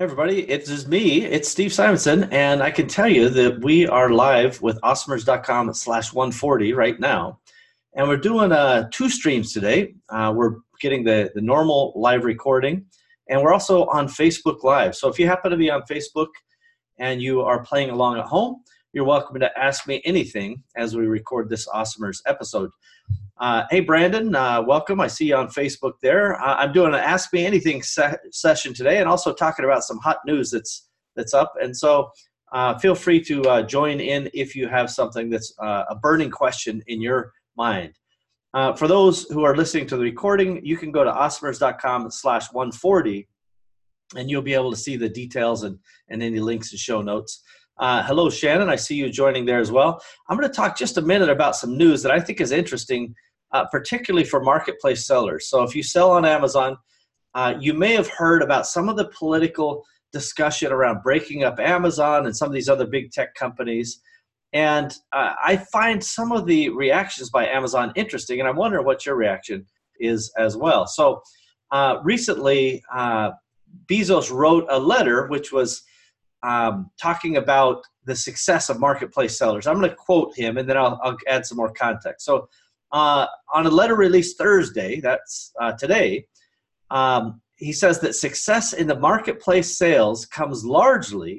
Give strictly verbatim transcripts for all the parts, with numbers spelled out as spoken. Hi everybody, it is me, it's Steve Simonson, and I can tell you that we are live with awesomers.com slash 140 right now. And we're doing uh, two streams today. Uh, we're getting the, the normal live recording, and we're also on Facebook Live. So if you happen to be on Facebook and you are playing along at home, you're welcome to ask me anything as we record this Awesomers episode. Uh, hey Brandon, uh, welcome. I see you on Facebook there. Uh, I'm doing an Ask Me Anything se session today, and also talking about some hot news that's that's up. And so uh, feel free to uh, join in if you have something that's uh, a burning question in your mind. Uh, for those who are listening to the recording, you can go to awesomers.com slash 140, and you'll be able to see the details and, and any links and show notes. Uh, hello, Shannon. I see you joining there as well. I'm going to talk just a minute about some news that I think is interesting, uh, particularly for marketplace sellers. So if you sell on Amazon, uh, you may have heard about some of the political discussion around breaking up Amazon and some of these other big tech companies. And uh, I find some of the reactions by Amazon interesting, and I wonder what your reaction is as well. So uh, recently, uh, Bezos wrote a letter, which was Um, talking about the success of marketplace sellers. I'm going to quote him, and then I'll, I'll add some more context. So uh, on a letter released Thursday, that's uh, today, um, he says that success in the marketplace sales comes largely,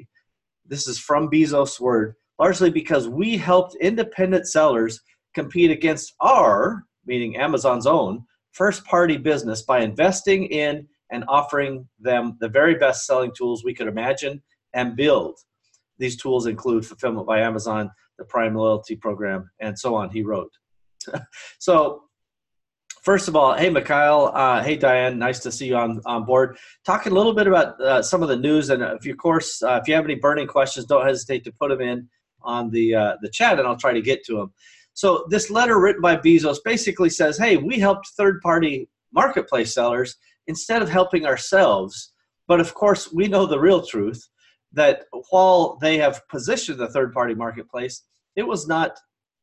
this is from Bezos' word, largely because we helped independent sellers compete against our, meaning Amazon's own, first-party business by investing in and offering them the very best selling tools we could imagine and build. These tools include Fulfillment by Amazon, the Prime Loyalty Program, and so on, he wrote. So first of all, hey, Mikhail, uh, hey, Diane, nice to see you on, on board. Talking a little bit about uh, some of the news, and if you, of course, uh, if you have any burning questions, don't hesitate to put them in on the, uh, the chat, and I'll try to get to them. So this letter written by Bezos basically says, hey, we helped third-party marketplace sellers instead of helping ourselves, but of course, we know the real truth, that while they have positioned the third-party marketplace, it was not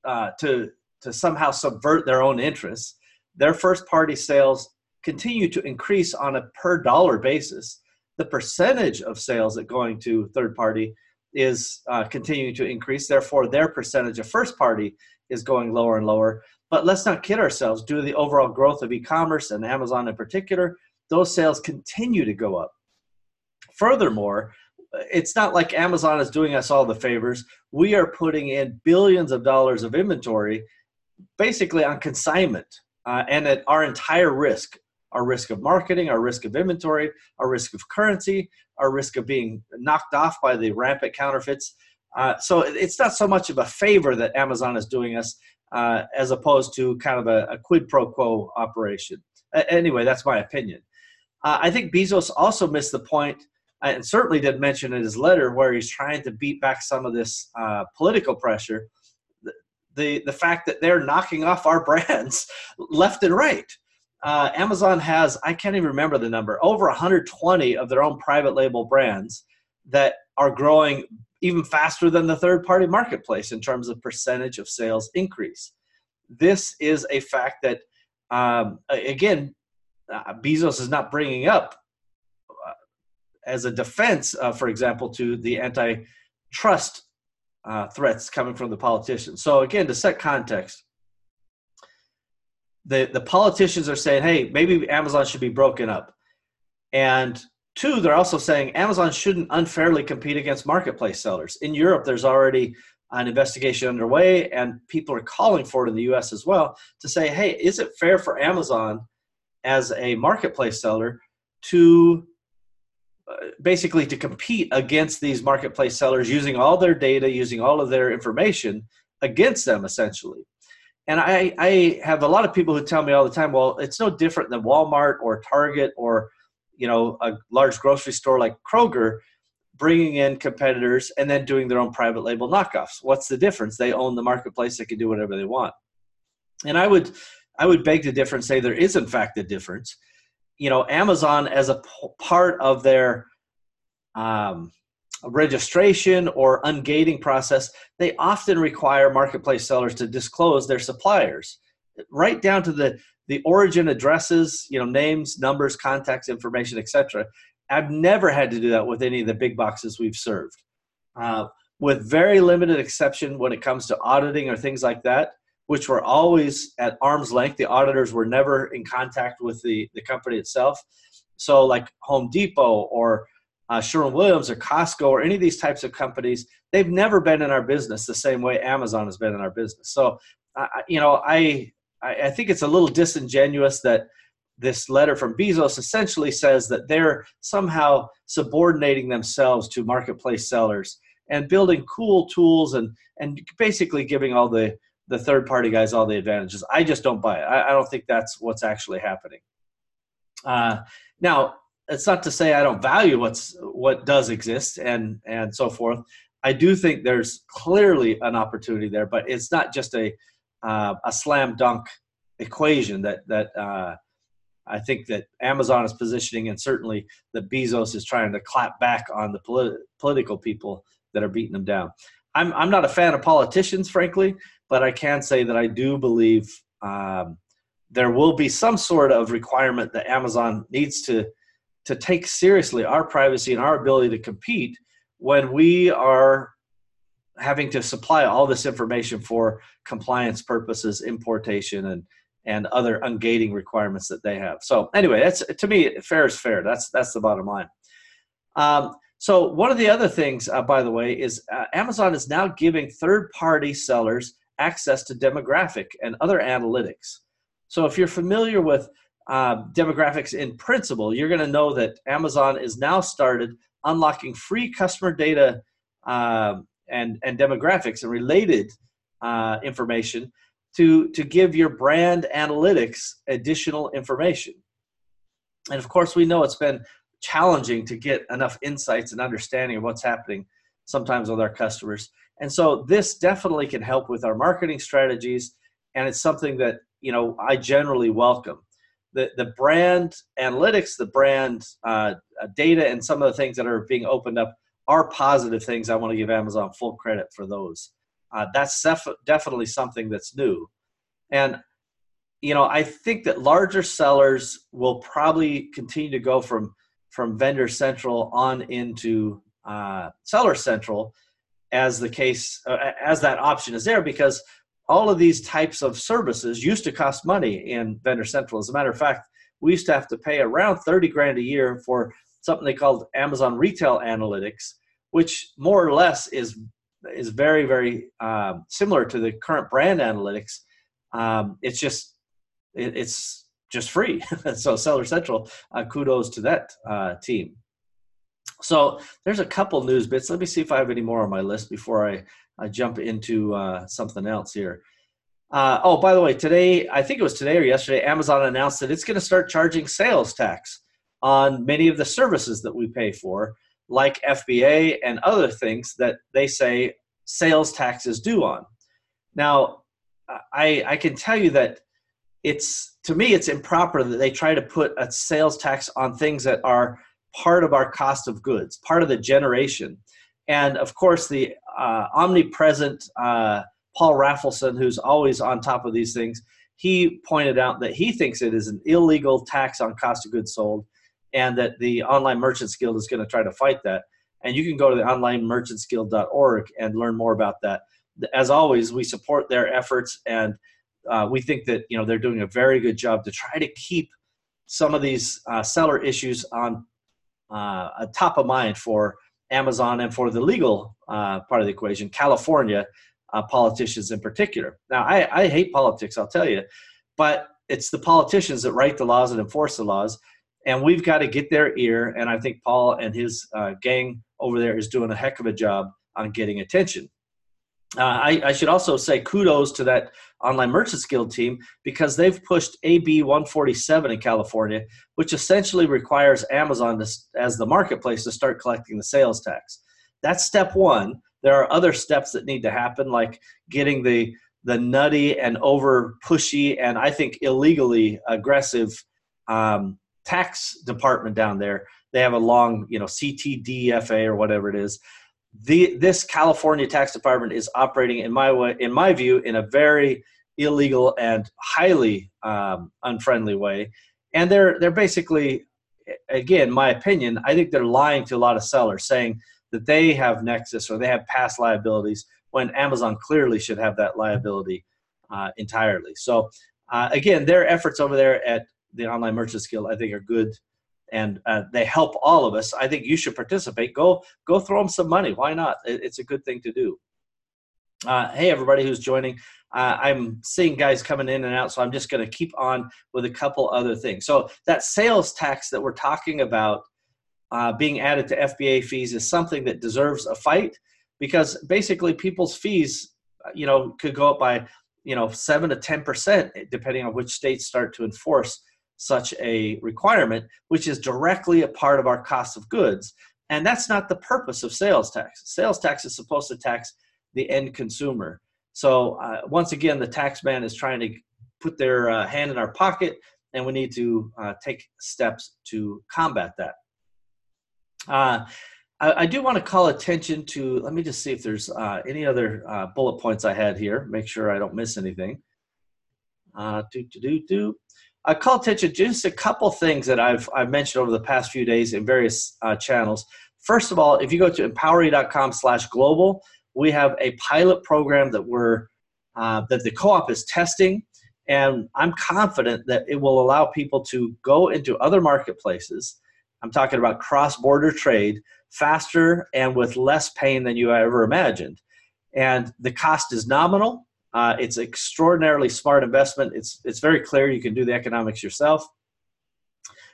uh, to, to somehow subvert their own interests. Their first-party sales continue to increase on a per-dollar basis. The percentage of sales that going to third-party is uh, continuing to increase. Therefore, their percentage of first-party is going lower and lower. But let's not kid ourselves. Due to the overall growth of e-commerce and Amazon in particular, those sales continue to go up. Furthermore, it's not like Amazon is doing us all the favors. We are putting in billions of dollars of inventory basically on consignment uh, and at our entire risk, our risk of marketing, our risk of inventory, our risk of currency, our risk of being knocked off by the rampant counterfeits. Uh, so it's not so much of a favor that Amazon is doing us uh, as opposed to kind of a, a quid pro quo operation. Uh, anyway, that's my opinion. Uh, I think Bezos also missed the point, and certainly did mention in his letter, where he's trying to beat back some of this uh, political pressure, the, the, the fact that they're knocking off our brands left and right. Uh, Amazon has, I can't even remember the number, over one hundred twenty of their own private label brands that are growing even faster than the third-party marketplace in terms of percentage of sales increase. This is a fact that, um, again, uh, Bezos is not bringing up as a defense, uh, for example, to the antitrust uh, threats coming from the politicians. So again, to set context, the, the politicians are saying, hey, maybe Amazon should be broken up. And two, they're also saying Amazon shouldn't unfairly compete against marketplace sellers. In Europe, there's already an investigation underway, and people are calling for it in the U S as well to say, hey, is it fair for Amazon as a marketplace seller to basically to compete against these marketplace sellers using all their data, using all of their information against them, essentially. And I, I have a lot of people who tell me all the time, well, it's no different than Walmart or Target or, you know, a large grocery store like Kroger bringing in competitors and then doing their own private label knockoffs. What's the difference? They own the marketplace. They can do whatever they want. And I would, I would beg the difference, say there is, in fact, a difference. You know, Amazon as a part of their um, registration or ungating process, they often require marketplace sellers to disclose their suppliers, right down to the, the origin addresses, you know, names, numbers, contacts, information, et cetera. I've never had to do that with any of the big boxes we've served. Uh, with very limited exception when it comes to auditing or things like that, which were always at arm's length. The auditors were never in contact with the, the company itself. So like Home Depot or uh, Sherwin-Williams or Costco or any of these types of companies, they've never been in our business the same way Amazon has been in our business. So, uh, you know, I, I think it's a little disingenuous that this letter from Bezos essentially says that they're somehow subordinating themselves to marketplace sellers and building cool tools and, and basically giving all the, the third-party guys all the advantages. I just don't buy it. I, I don't think that's what's actually happening. Uh, now, it's not to say I don't value what's what does exist and, and so forth. I do think there's clearly an opportunity there, but it's not just a, uh, a slam dunk equation that, that uh, I think that Amazon is positioning, and certainly that Bezos is trying to clap back on the polit political people that are beating them down. I'm, I'm not a fan of politicians, frankly, but I can say that I do believe um, there will be some sort of requirement that Amazon needs to, to take seriously our privacy and our ability to compete when we are having to supply all this information for compliance purposes, importation, and, and other ungating requirements that they have. So anyway, that's, to me, fair is fair. That's, that's the bottom line. Um, so one of the other things, uh, by the way, is uh, Amazon is now giving third-party sellers access to demographic and other analytics. So if you're familiar with uh, demographics in principle, you're going to know that Amazon is now started unlocking free customer data uh, and, and demographics and related uh, information to, to give your brand analytics additional information. And of course, we know it's been challenging to get enough insights and understanding of what's happening sometimes with our customers. And so this definitely can help with our marketing strategies, and it's something that, you know, I generally welcome. The, the brand analytics, the brand uh, data, and some of the things that are being opened up are positive things. I want to give Amazon full credit for those. Uh, that's definitely something that's new. And, you know, I think that larger sellers will probably continue to go from, from Vendor Central on into uh, Seller Central, as the case, uh, as that option is there, because all of these types of services used to cost money in Vendor Central. As a matter of fact, we used to have to pay around thirty grand a year for something they called Amazon Retail Analytics, which more or less is, is very, very um, similar to the current brand analytics. Um, it's just, it, it's just free. So Seller Central, uh, kudos to that uh, team. So there's a couple news bits. Let me see if I have any more on my list before I, I jump into uh, something else here. Uh, oh, by the way, today, I think it was today or yesterday, Amazon announced that it's going to start charging sales tax on many of the services that we pay for, like F B A and other things that they say sales tax is due on. Now, I, I can tell you that it's, to me, it's improper that they try to put a sales tax on things that are part of our cost of goods, part of the generation. And of course, the uh, omnipresent uh, Paul Raffleson, who's always on top of these things, he pointed out that he thinks it is an illegal tax on cost of goods sold, and that the Online Merchants Guild is going to try to fight that. And you can go to the online merchants guild dot org and learn more about that. As always, we support their efforts, and uh, we think that, you know, they're doing a very good job to try to keep some of these uh, seller issues on Uh, top of mind for Amazon and for the legal uh, part of the equation, California uh, politicians in particular. Now, I, I hate politics, I'll tell you, but it's the politicians that write the laws and enforce the laws, and we've got to get their ear, and I think Paul and his uh, gang over there is doing a heck of a job on getting attention. Uh, I, I should also say kudos to that Online Merchants Guild team, because they've pushed A B one forty-seven in California, which essentially requires Amazon to, as the marketplace, to start collecting the sales tax. That's step one. There are other steps that need to happen, like getting the, the nutty and over pushy and I think illegally aggressive um, tax department down there. They have a long, you know, C T D F A or whatever it is. The, this California tax department is operating, in my way, in my view, in a very illegal and highly um, unfriendly way, and they're they're basically again, my opinion, I think they're lying to a lot of sellers saying that they have nexus or they have past liabilities when Amazon clearly should have that liability uh, entirely. So uh, again, their efforts over there at the Online Merchants Guild, I think, are good, and uh, they help all of us. I think you should participate. Go, go throw them some money. Why not? It's a good thing to do. Uh, hey, everybody who's joining. Uh, I'm seeing guys coming in and out, so I'm just going to keep on with a couple other things. So that sales tax that we're talking about uh, being added to F B A fees is something that deserves a fight, because basically people's fees, you know, could go up by, you know, seven to ten percent depending on which states start to enforce such a requirement, which is directly a part of our cost of goods. And that's not the purpose of sales tax. Sales tax is supposed to tax the end consumer. So uh, once again, the tax man is trying to put their uh, hand in our pocket, and we need to uh, take steps to combat that. Uh, I, I do want to call attention to, let me just see if there's uh, any other uh, bullet points I had here, make sure I don't miss anything. Uh, do, do, do, do. I call attention to just a couple things that I've, I've mentioned over the past few days in various uh, channels. First of all, if you go to empowery dot com slash global, we have a pilot program that we're uh, that the co-op is testing, and I'm confident that it will allow people to go into other marketplaces. I'm talking about cross-border trade faster and with less pain than you ever imagined. And the cost is nominal. Uh, it's extraordinarily smart investment. It's it's very clear you can do the economics yourself.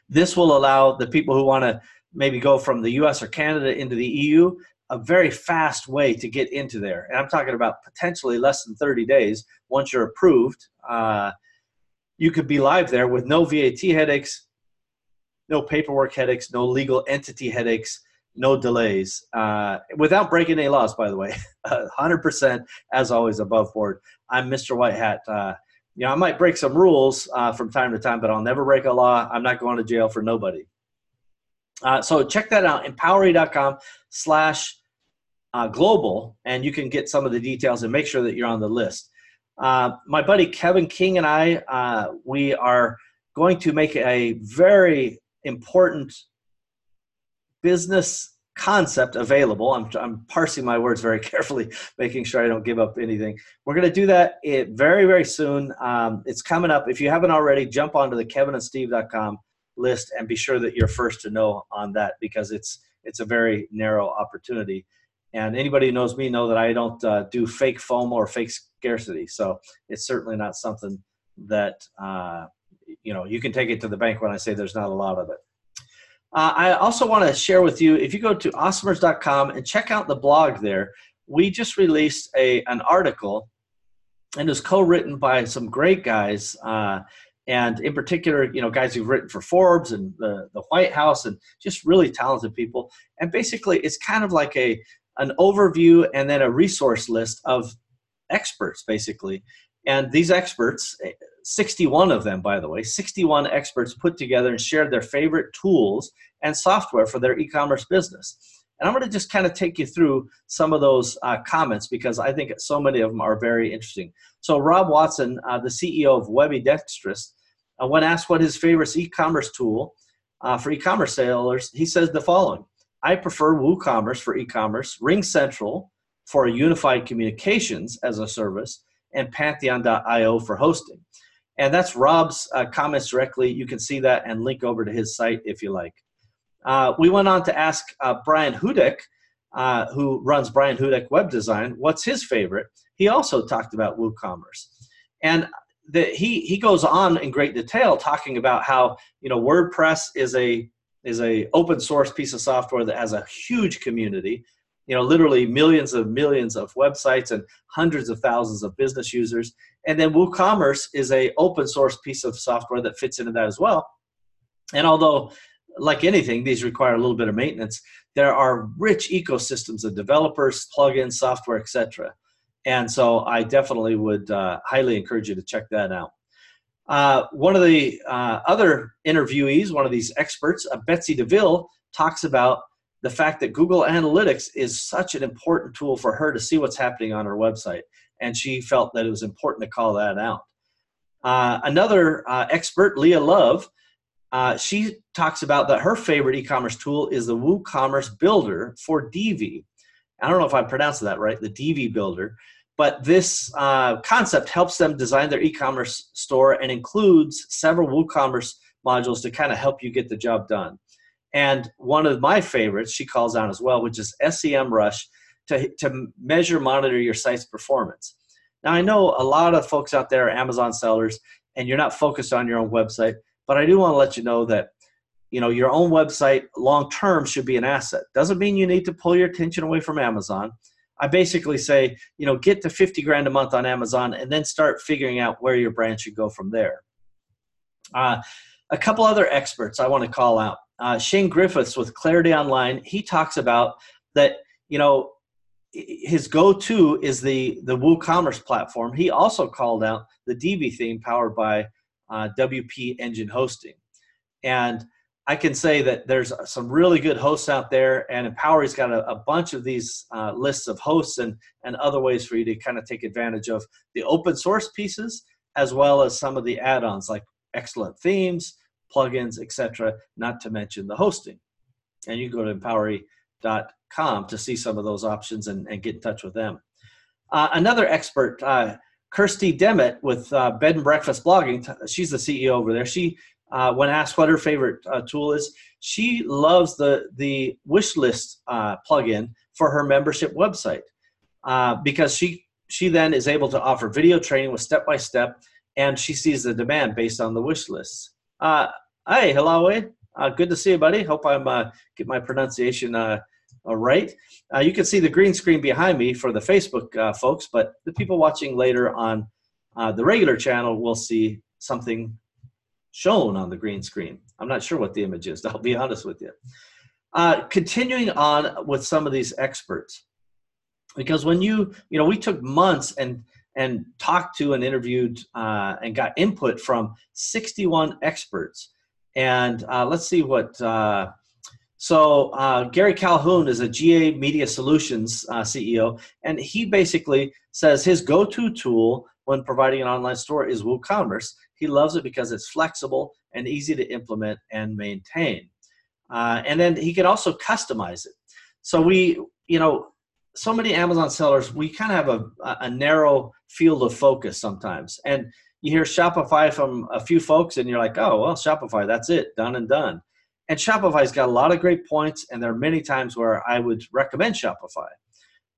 This will allow the people who want to maybe go from the U S or Canada into the E U a very fast way to get into there. And I'm talking about potentially less than thirty days. Once you're approved, uh, you could be live there with no V A T headaches, no paperwork headaches, no legal entity headaches, no delays, uh, without breaking any laws, by the way. one hundred percent, as always, above board. I'm Mister White Hat. Uh, you know, I might break some rules uh, from time to time, but I'll never break a law. I'm not going to jail for nobody. Uh, so check that out, empowery dot com slash global, and you can get some of the details and make sure that you're on the list. Uh, my buddy Kevin King and I, uh, we are going to make a very important business concept available. I'm, I'm parsing my words very carefully, making sure I don't give up anything. We're going to do that it very, very soon. Um, it's coming up. If you haven't already, jump onto the kevin and steve dot com list and be sure that you're first to know on that, because it's it's a very narrow opportunity. And anybody who knows me know that I don't uh, do fake FOMO or fake scarcity. So it's certainly not something that, uh, you know, you can take it to the bank when I say there's not a lot of it. Uh, I also want to share with you, if you go to awesomers dot com and check out the blog there, we just released a, an article, and it was co-written by some great guys, uh, and in particular, you know, guys who've written for Forbes and the, the White House, and just really talented people. And basically, it's kind of like a an overview and then a resource list of experts, basically. And these experts, sixty-one of them, by the way, sixty-one experts put together and shared their favorite tools and software for their e-commerce business. And I'm going to just kind of take you through some of those uh, comments, because I think so many of them are very interesting. So Rob Watson, uh, the C E O of WebIdextress, uh, when asked what his favorite e-commerce tool uh, for e-commerce sellers, he says the following: I prefer WooCommerce for e-commerce, RingCentral for unified communications as a service, and Pantheon dot i o for hosting. And that's Rob's uh, comments directly. You can see that and link over to his site if you like. Uh, we went on to ask uh, Brian Hudek, uh, who runs Brian Hudek Web Design, what's his favorite. He also talked about WooCommerce. And the, he, he goes on in great detail talking about how, you know, WordPress is a is a open source piece of software that has a huge community, you know, literally millions of millions of websites and hundreds of thousands of business users. And then WooCommerce is a open source piece of software that fits into that as well. And although, like anything, these require a little bit of maintenance, there are rich ecosystems of developers, plugins, software, et cetera. And so I definitely would uh, highly encourage you to check that out. Uh, one of the uh, other interviewees, one of these experts, uh, Betsy DeVille, talks about the fact that Google Analytics is such an important tool for her to see what's happening on her website. And she felt that it was important to call that out. Uh, another uh, expert, Leah Love, Uh, she talks about that her favorite e-commerce tool is the WooCommerce Builder for Divi. I don't know if I'm pronouncing that right, the Divi Builder, but this uh, concept helps them design their e-commerce store and includes several WooCommerce modules to kind of help you get the job done. And one of my favorites she calls out as well, which is SEMrush to, to measure, monitor your site's performance. Now, I know a lot of folks out there are Amazon sellers and you're not focused on your own website, but I do want to let you know that, you know, your own website long-term should be an asset. Doesn't mean you need to pull your attention away from Amazon. I basically say, you know, get to fifty grand a month on Amazon and then start figuring out where your brand should go from there. Uh, a couple other experts I want to call out. Uh, Shane Griffiths with Clarity Online, he talks about that, you know, his go-to is the, the WooCommerce platform. He also called out the Divi theme powered by uh, W P Engine hosting. And I can say that there's some really good hosts out there, and Empowery's got a, a bunch of these uh, lists of hosts and, and other ways for you to kind of take advantage of the open source pieces, as well as some of the add-ons like Excellent Themes, plugins, et cetera, not to mention the hosting. And you can go to empowery dot com to see some of those options and, and get in touch with them. Uh, another expert, uh, Kirsty Demitt with uh, Bed and Breakfast Blogging, she's the C E O over there. She, uh, when asked what her favorite uh, tool is, she loves the, the wish list uh, plugin for her membership website uh, because she, she then is able to offer video training with step-by-step, and she sees the demand based on the wish lists. Uh, hi, Halawe. Uh, good to see you, buddy. Hope I'm uh, get my pronunciation uh, right. Uh, you can see the green screen behind me for the Facebook uh, folks, but the people watching later on uh, the regular channel will see something shown on the green screen. I'm not sure what the image is, I'll be honest with you. Uh, continuing on with some of these experts, because when you, you know, we took months and and talked to and interviewed uh, and got input from sixty-one experts. And uh, let's see what, uh, so uh, Gary Calhoun is a G A Media Solutions uh, C E O, and he basically says his go-to tool when providing an online store is WooCommerce. He loves it because it's flexible and easy to implement and maintain. Uh, and then he can also customize it. So we, you know, so many Amazon sellers, we kind of have a, a narrow field of focus sometimes. And you hear Shopify from a few folks and you're like, oh, well, Shopify, that's it, done and done. And Shopify's got a lot of great points, and there are many times where I would recommend Shopify.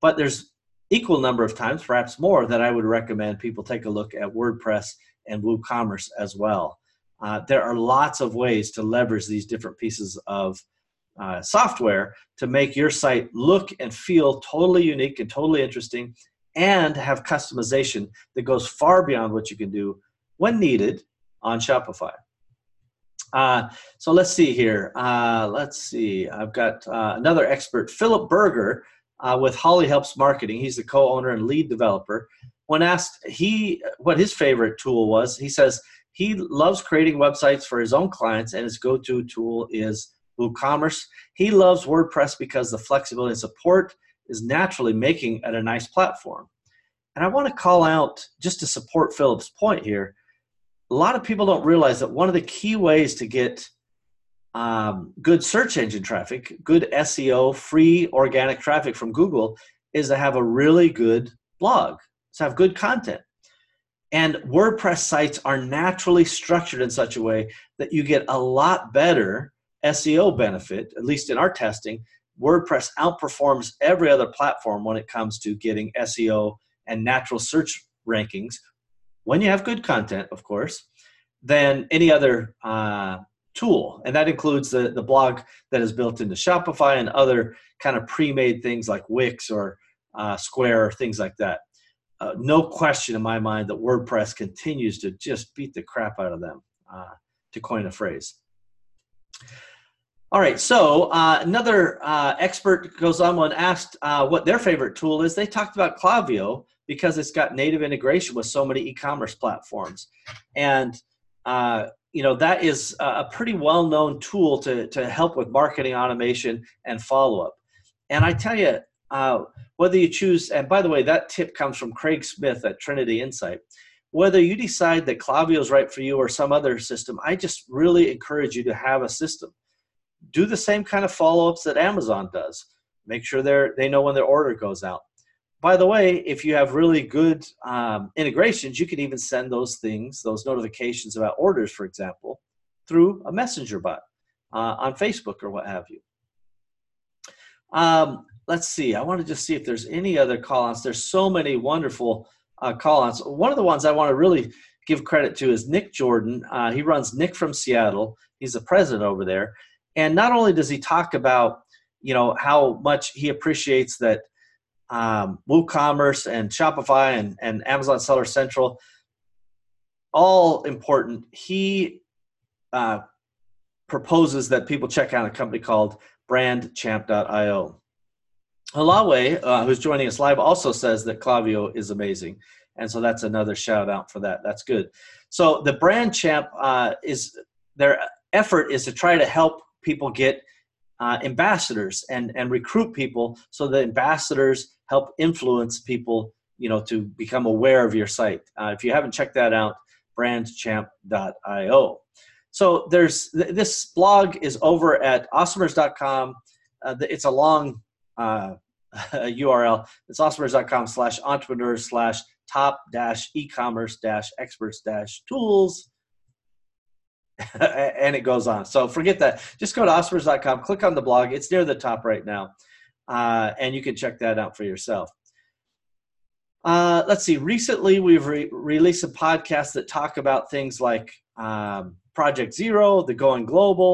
But there's equal number of times, perhaps more, that I would recommend people take a look at WordPress and WooCommerce as well. Uh, there are lots of ways to leverage these different pieces of Uh, software to make your site look and feel totally unique and totally interesting, and have customization that goes far beyond what you can do when needed on Shopify. Uh, so let's see here. Uh, let's see. I've got uh, another expert, Philip Berger uh, with Holly Helps Marketing. He's the co-owner and lead developer. When asked he what his favorite tool was, he says he loves creating websites for his own clients, and his go-to tool is WooCommerce. He loves WordPress because the flexibility and support is naturally making it a nice platform. And I want to call out, just to support Philip's point here, a lot of people don't realize that one of the key ways to get um, good search engine traffic, good S E O, free organic traffic from Google, is to have a really good blog, to have good content. And WordPress sites are naturally structured in such a way that you get a lot better S E O benefit. At least in our testing, WordPress outperforms every other platform when it comes to getting S E O and natural search rankings, when you have good content, of course, than any other uh, tool. And that includes the, the blog that is built into Shopify and other kind of pre-made things like Wix or uh, Square or things like that. Uh, no question in my mind that WordPress continues to just beat the crap out of them, uh, to coin a phrase. All right, so uh, another uh, expert goes on when asked uh, what their favorite tool is. They talked about Klaviyo because it's got native integration with so many e-commerce platforms. And, uh, you know, that is a pretty well-known tool to, to help with marketing automation and follow-up. And I tell you, uh, whether you choose, and by the way, that tip comes from Craig Smith at Trinity Insight, whether you decide that Klaviyo is right for you or some other system, I just really encourage you to have a system. Do the same kind of follow-ups that Amazon does. Make sure they're, they know when their order goes out. By the way, if you have really good um, integrations, you can even send those things, those notifications about orders, for example, through a messenger bot uh, on Facebook or what have you. Um, let's see. I want to just see if there's any other call-outs. There's so many wonderful uh, call-outs. One of the ones I want to really give credit to is Nick Jordan. Uh, he runs Nick from Seattle. He's the president over there. And not only does he talk about, you know, how much he appreciates that Um, WooCommerce and Shopify and, and Amazon Seller Central, all important. He uh, proposes that people check out a company called brand champ dot i o. Halawe, uh, who's joining us live, also says that Klaviyo is amazing. And so that's another shout out for that. That's good. So the BrandChamp, uh, is their effort is to try to help people get Uh, ambassadors and and recruit people, so the ambassadors help influence people, you know, to become aware of your site. Uh, if you haven't checked that out, brand champ dot i o. So there's th this blog is over at awesomers dot com. Uh, it's a long uh, U R L. It's awesomers dot com slash entrepreneurs slash top dash e-commerce dash experts dash tools. And it goes on. So forget that. Just go to awesomers dot com, click on the blog. It's near the top right now. Uh, and you can check that out for yourself. Uh, let's see. Recently, we've re released a podcast that talk about things like um, Project Zero, the Going Global,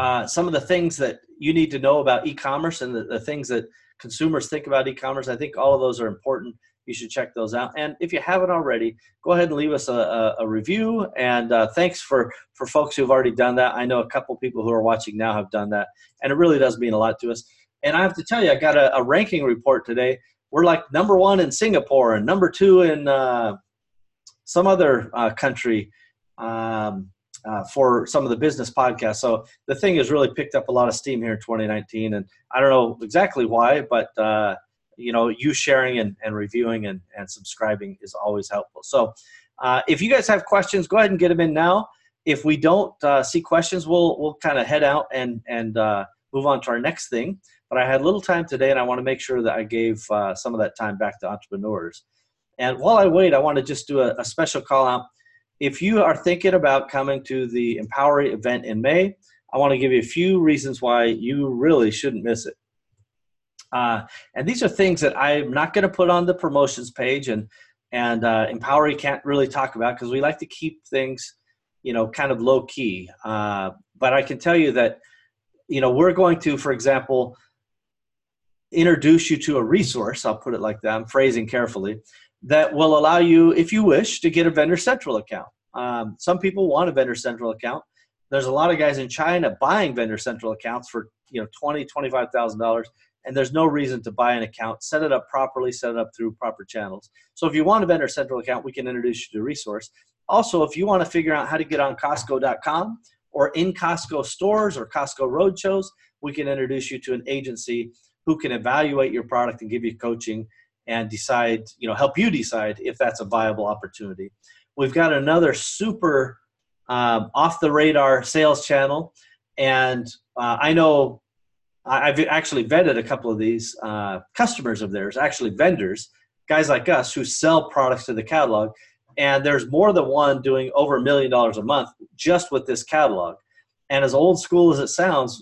uh, some of the things that you need to know about e-commerce and the, the things that consumers think about e-commerce. I think all of those are important. You should check those out. And if you haven't already, go ahead and leave us a, a, a review. And uh, thanks for, for folks who've already done that. I know a couple people who are watching now have done that. And it really does mean a lot to us. And I have to tell you, I got a, a ranking report today. We're like number one in Singapore and number two in uh, some other uh, country um, uh, for some of the business podcasts. So the thing has really picked up a lot of steam here in twenty nineteen. And I don't know exactly why, but uh, you know, you sharing and, and reviewing and, and subscribing is always helpful. So uh, if you guys have questions, go ahead and get them in now. If we don't uh, see questions, we'll, we'll kind of head out and, and uh, move on to our next thing. But I had little time today, and I want to make sure that I gave uh, some of that time back to entrepreneurs. And while I wait, I want to just do a, a special call out. If you are thinking about coming to the Empowery event in May, I want to give you a few reasons why you really shouldn't miss it. Uh, and these are things that I'm not going to put on the promotions page, and, and uh, Empowery can't really talk about because we like to keep things, you know, kind of low key. Uh, but I can tell you that, you know, we're going to, for example, introduce you to a resource. I'll put it like that. I'm phrasing carefully. That will allow you, if you wish, to get a Vendor Central account. Um, some people want a Vendor Central account. There's a lot of guys in China buying Vendor Central accounts for, you know, twenty thousand dollars, twenty-five thousand dollars. And there's no reason to buy an account. Set it up properly, set it up through proper channels. So if you want a Vendor Central account, we can introduce you to a resource. Also, if you want to figure out how to get on Costco dot com or in Costco stores or Costco roadshows, we can introduce you to an agency who can evaluate your product and give you coaching and decide, you know, help you decide if that's a viable opportunity. We've got another super um, off the radar sales channel. And uh, I know I've actually vetted a couple of these uh, customers of theirs, actually vendors, guys like us who sell products to the catalog. And there's more than one doing over a million dollars a month just with this catalog. And as old school as it sounds,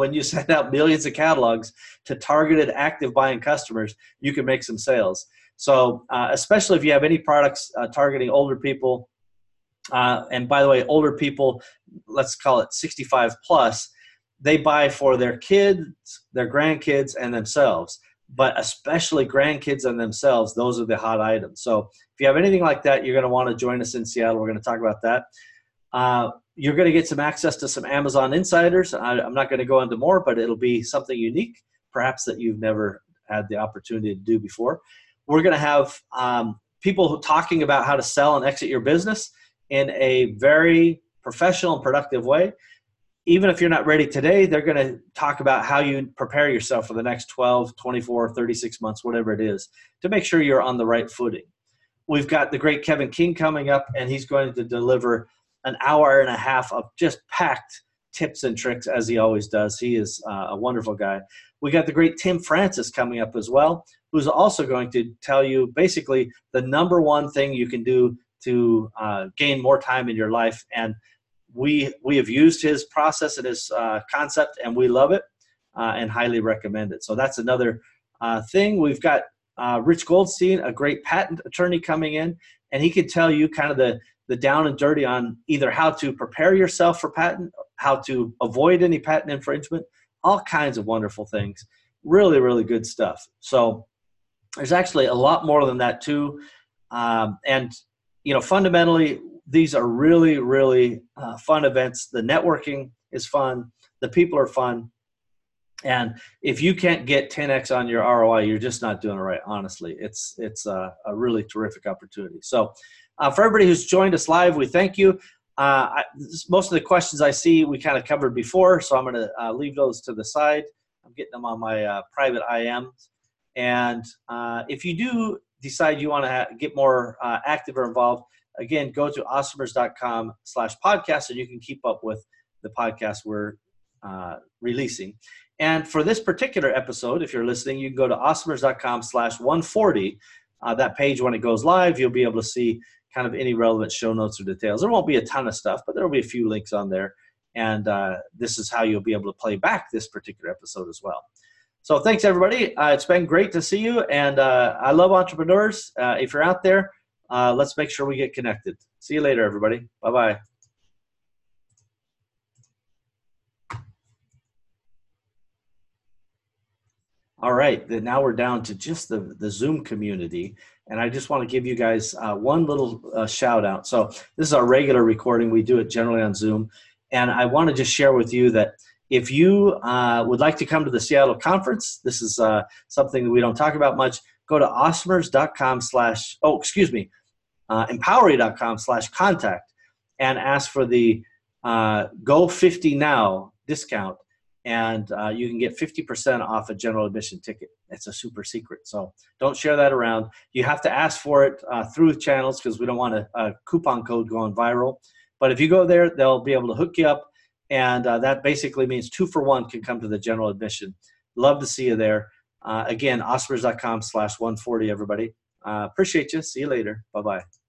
when you send out millions of catalogs to targeted active buying customers, you can make some sales. So uh, especially if you have any products uh, targeting older people, uh, and by the way, older people, let's call it sixty-five plus, they buy for their kids, their grandkids, and themselves, but especially grandkids and themselves, those are the hot items. So if you have anything like that, you're going to want to join us in Seattle. We're going to talk about that. Uh, you're going to get some access to some Amazon insiders. I, I'm not going to go into more, but it'll be something unique, perhaps that you've never had the opportunity to do before. We're going to have um, people talking about how to sell and exit your business in a very professional and productive way. Even if you're not ready today, they're going to talk about how you prepare yourself for the next twelve, twenty-four, thirty-six months, whatever it is, to make sure you're on the right footing. we've got the great Kevin King coming up, and he's going to deliver an hour and a half of just packed tips and tricks, as he always does. He is uh, a wonderful guy. We got the great Tim Francis coming up as well, who's also going to tell you basically the number one thing you can do to uh, gain more time in your life. And we we have used his process and his uh, concept, and we love it uh, and highly recommend it. So that's another uh, thing. We've got Uh, Rich Goldstein, a great patent attorney coming in, and he can tell you kind of the, the down and dirty on either how to prepare yourself for patent, how to avoid any patent infringement, all kinds of wonderful things. Really, really good stuff. So there's actually a lot more than that too. Um, and, you know, fundamentally, these are really, really uh, fun events. The networking is fun. The people are fun. And if you can't get ten X on your R O I, you're just not doing it right, honestly. It's it's a, a really terrific opportunity. So uh, for everybody who's joined us live, we thank you. Uh, I, this, most of the questions I see we kind of covered before, so I'm going to uh, leave those to the side. I'm getting them on my uh, private I Ms. And uh, if you do decide you want to ha- get more uh, active or involved, again, go to awesomers.com slash podcast, and you can keep up with the podcast we're uh, releasing. And for this particular episode, if you're listening, you can go to awesomers.com slash 140. Uh, that page, when it goes live, you'll be able to see kind of any relevant show notes or details. There won't be a ton of stuff, but there will be a few links on there. And uh, this is how you'll be able to play back this particular episode as well. So thanks, everybody. Uh, it's been great to see you. And uh, I love entrepreneurs. Uh, if you're out there, uh, let's make sure we get connected. See you later, everybody. Bye-bye. All right, then now we're down to just the, the Zoom community. And I just want to give you guys uh, one little uh, shout out. So this is our regular recording. We do it generally on Zoom. And I want to just share with you that if you uh, would like to come to the Seattle conference, this is uh, something that we don't talk about much, go to awesomers.com slash, oh, excuse me, uh, empowery.com slash contact and ask for the uh, Go fifty Now discount. And uh, you can get fifty percent off a general admission ticket. It's a super secret, so don't share that around. You have to ask for it uh, through channels because we don't want a, a coupon code going viral. But if you go there, they'll be able to hook you up, and uh, that basically means two for one can come to the general admission. Love to see you there. Uh, again, awesomers.com slash 140, everybody. Uh, appreciate you. See you later. Bye-bye.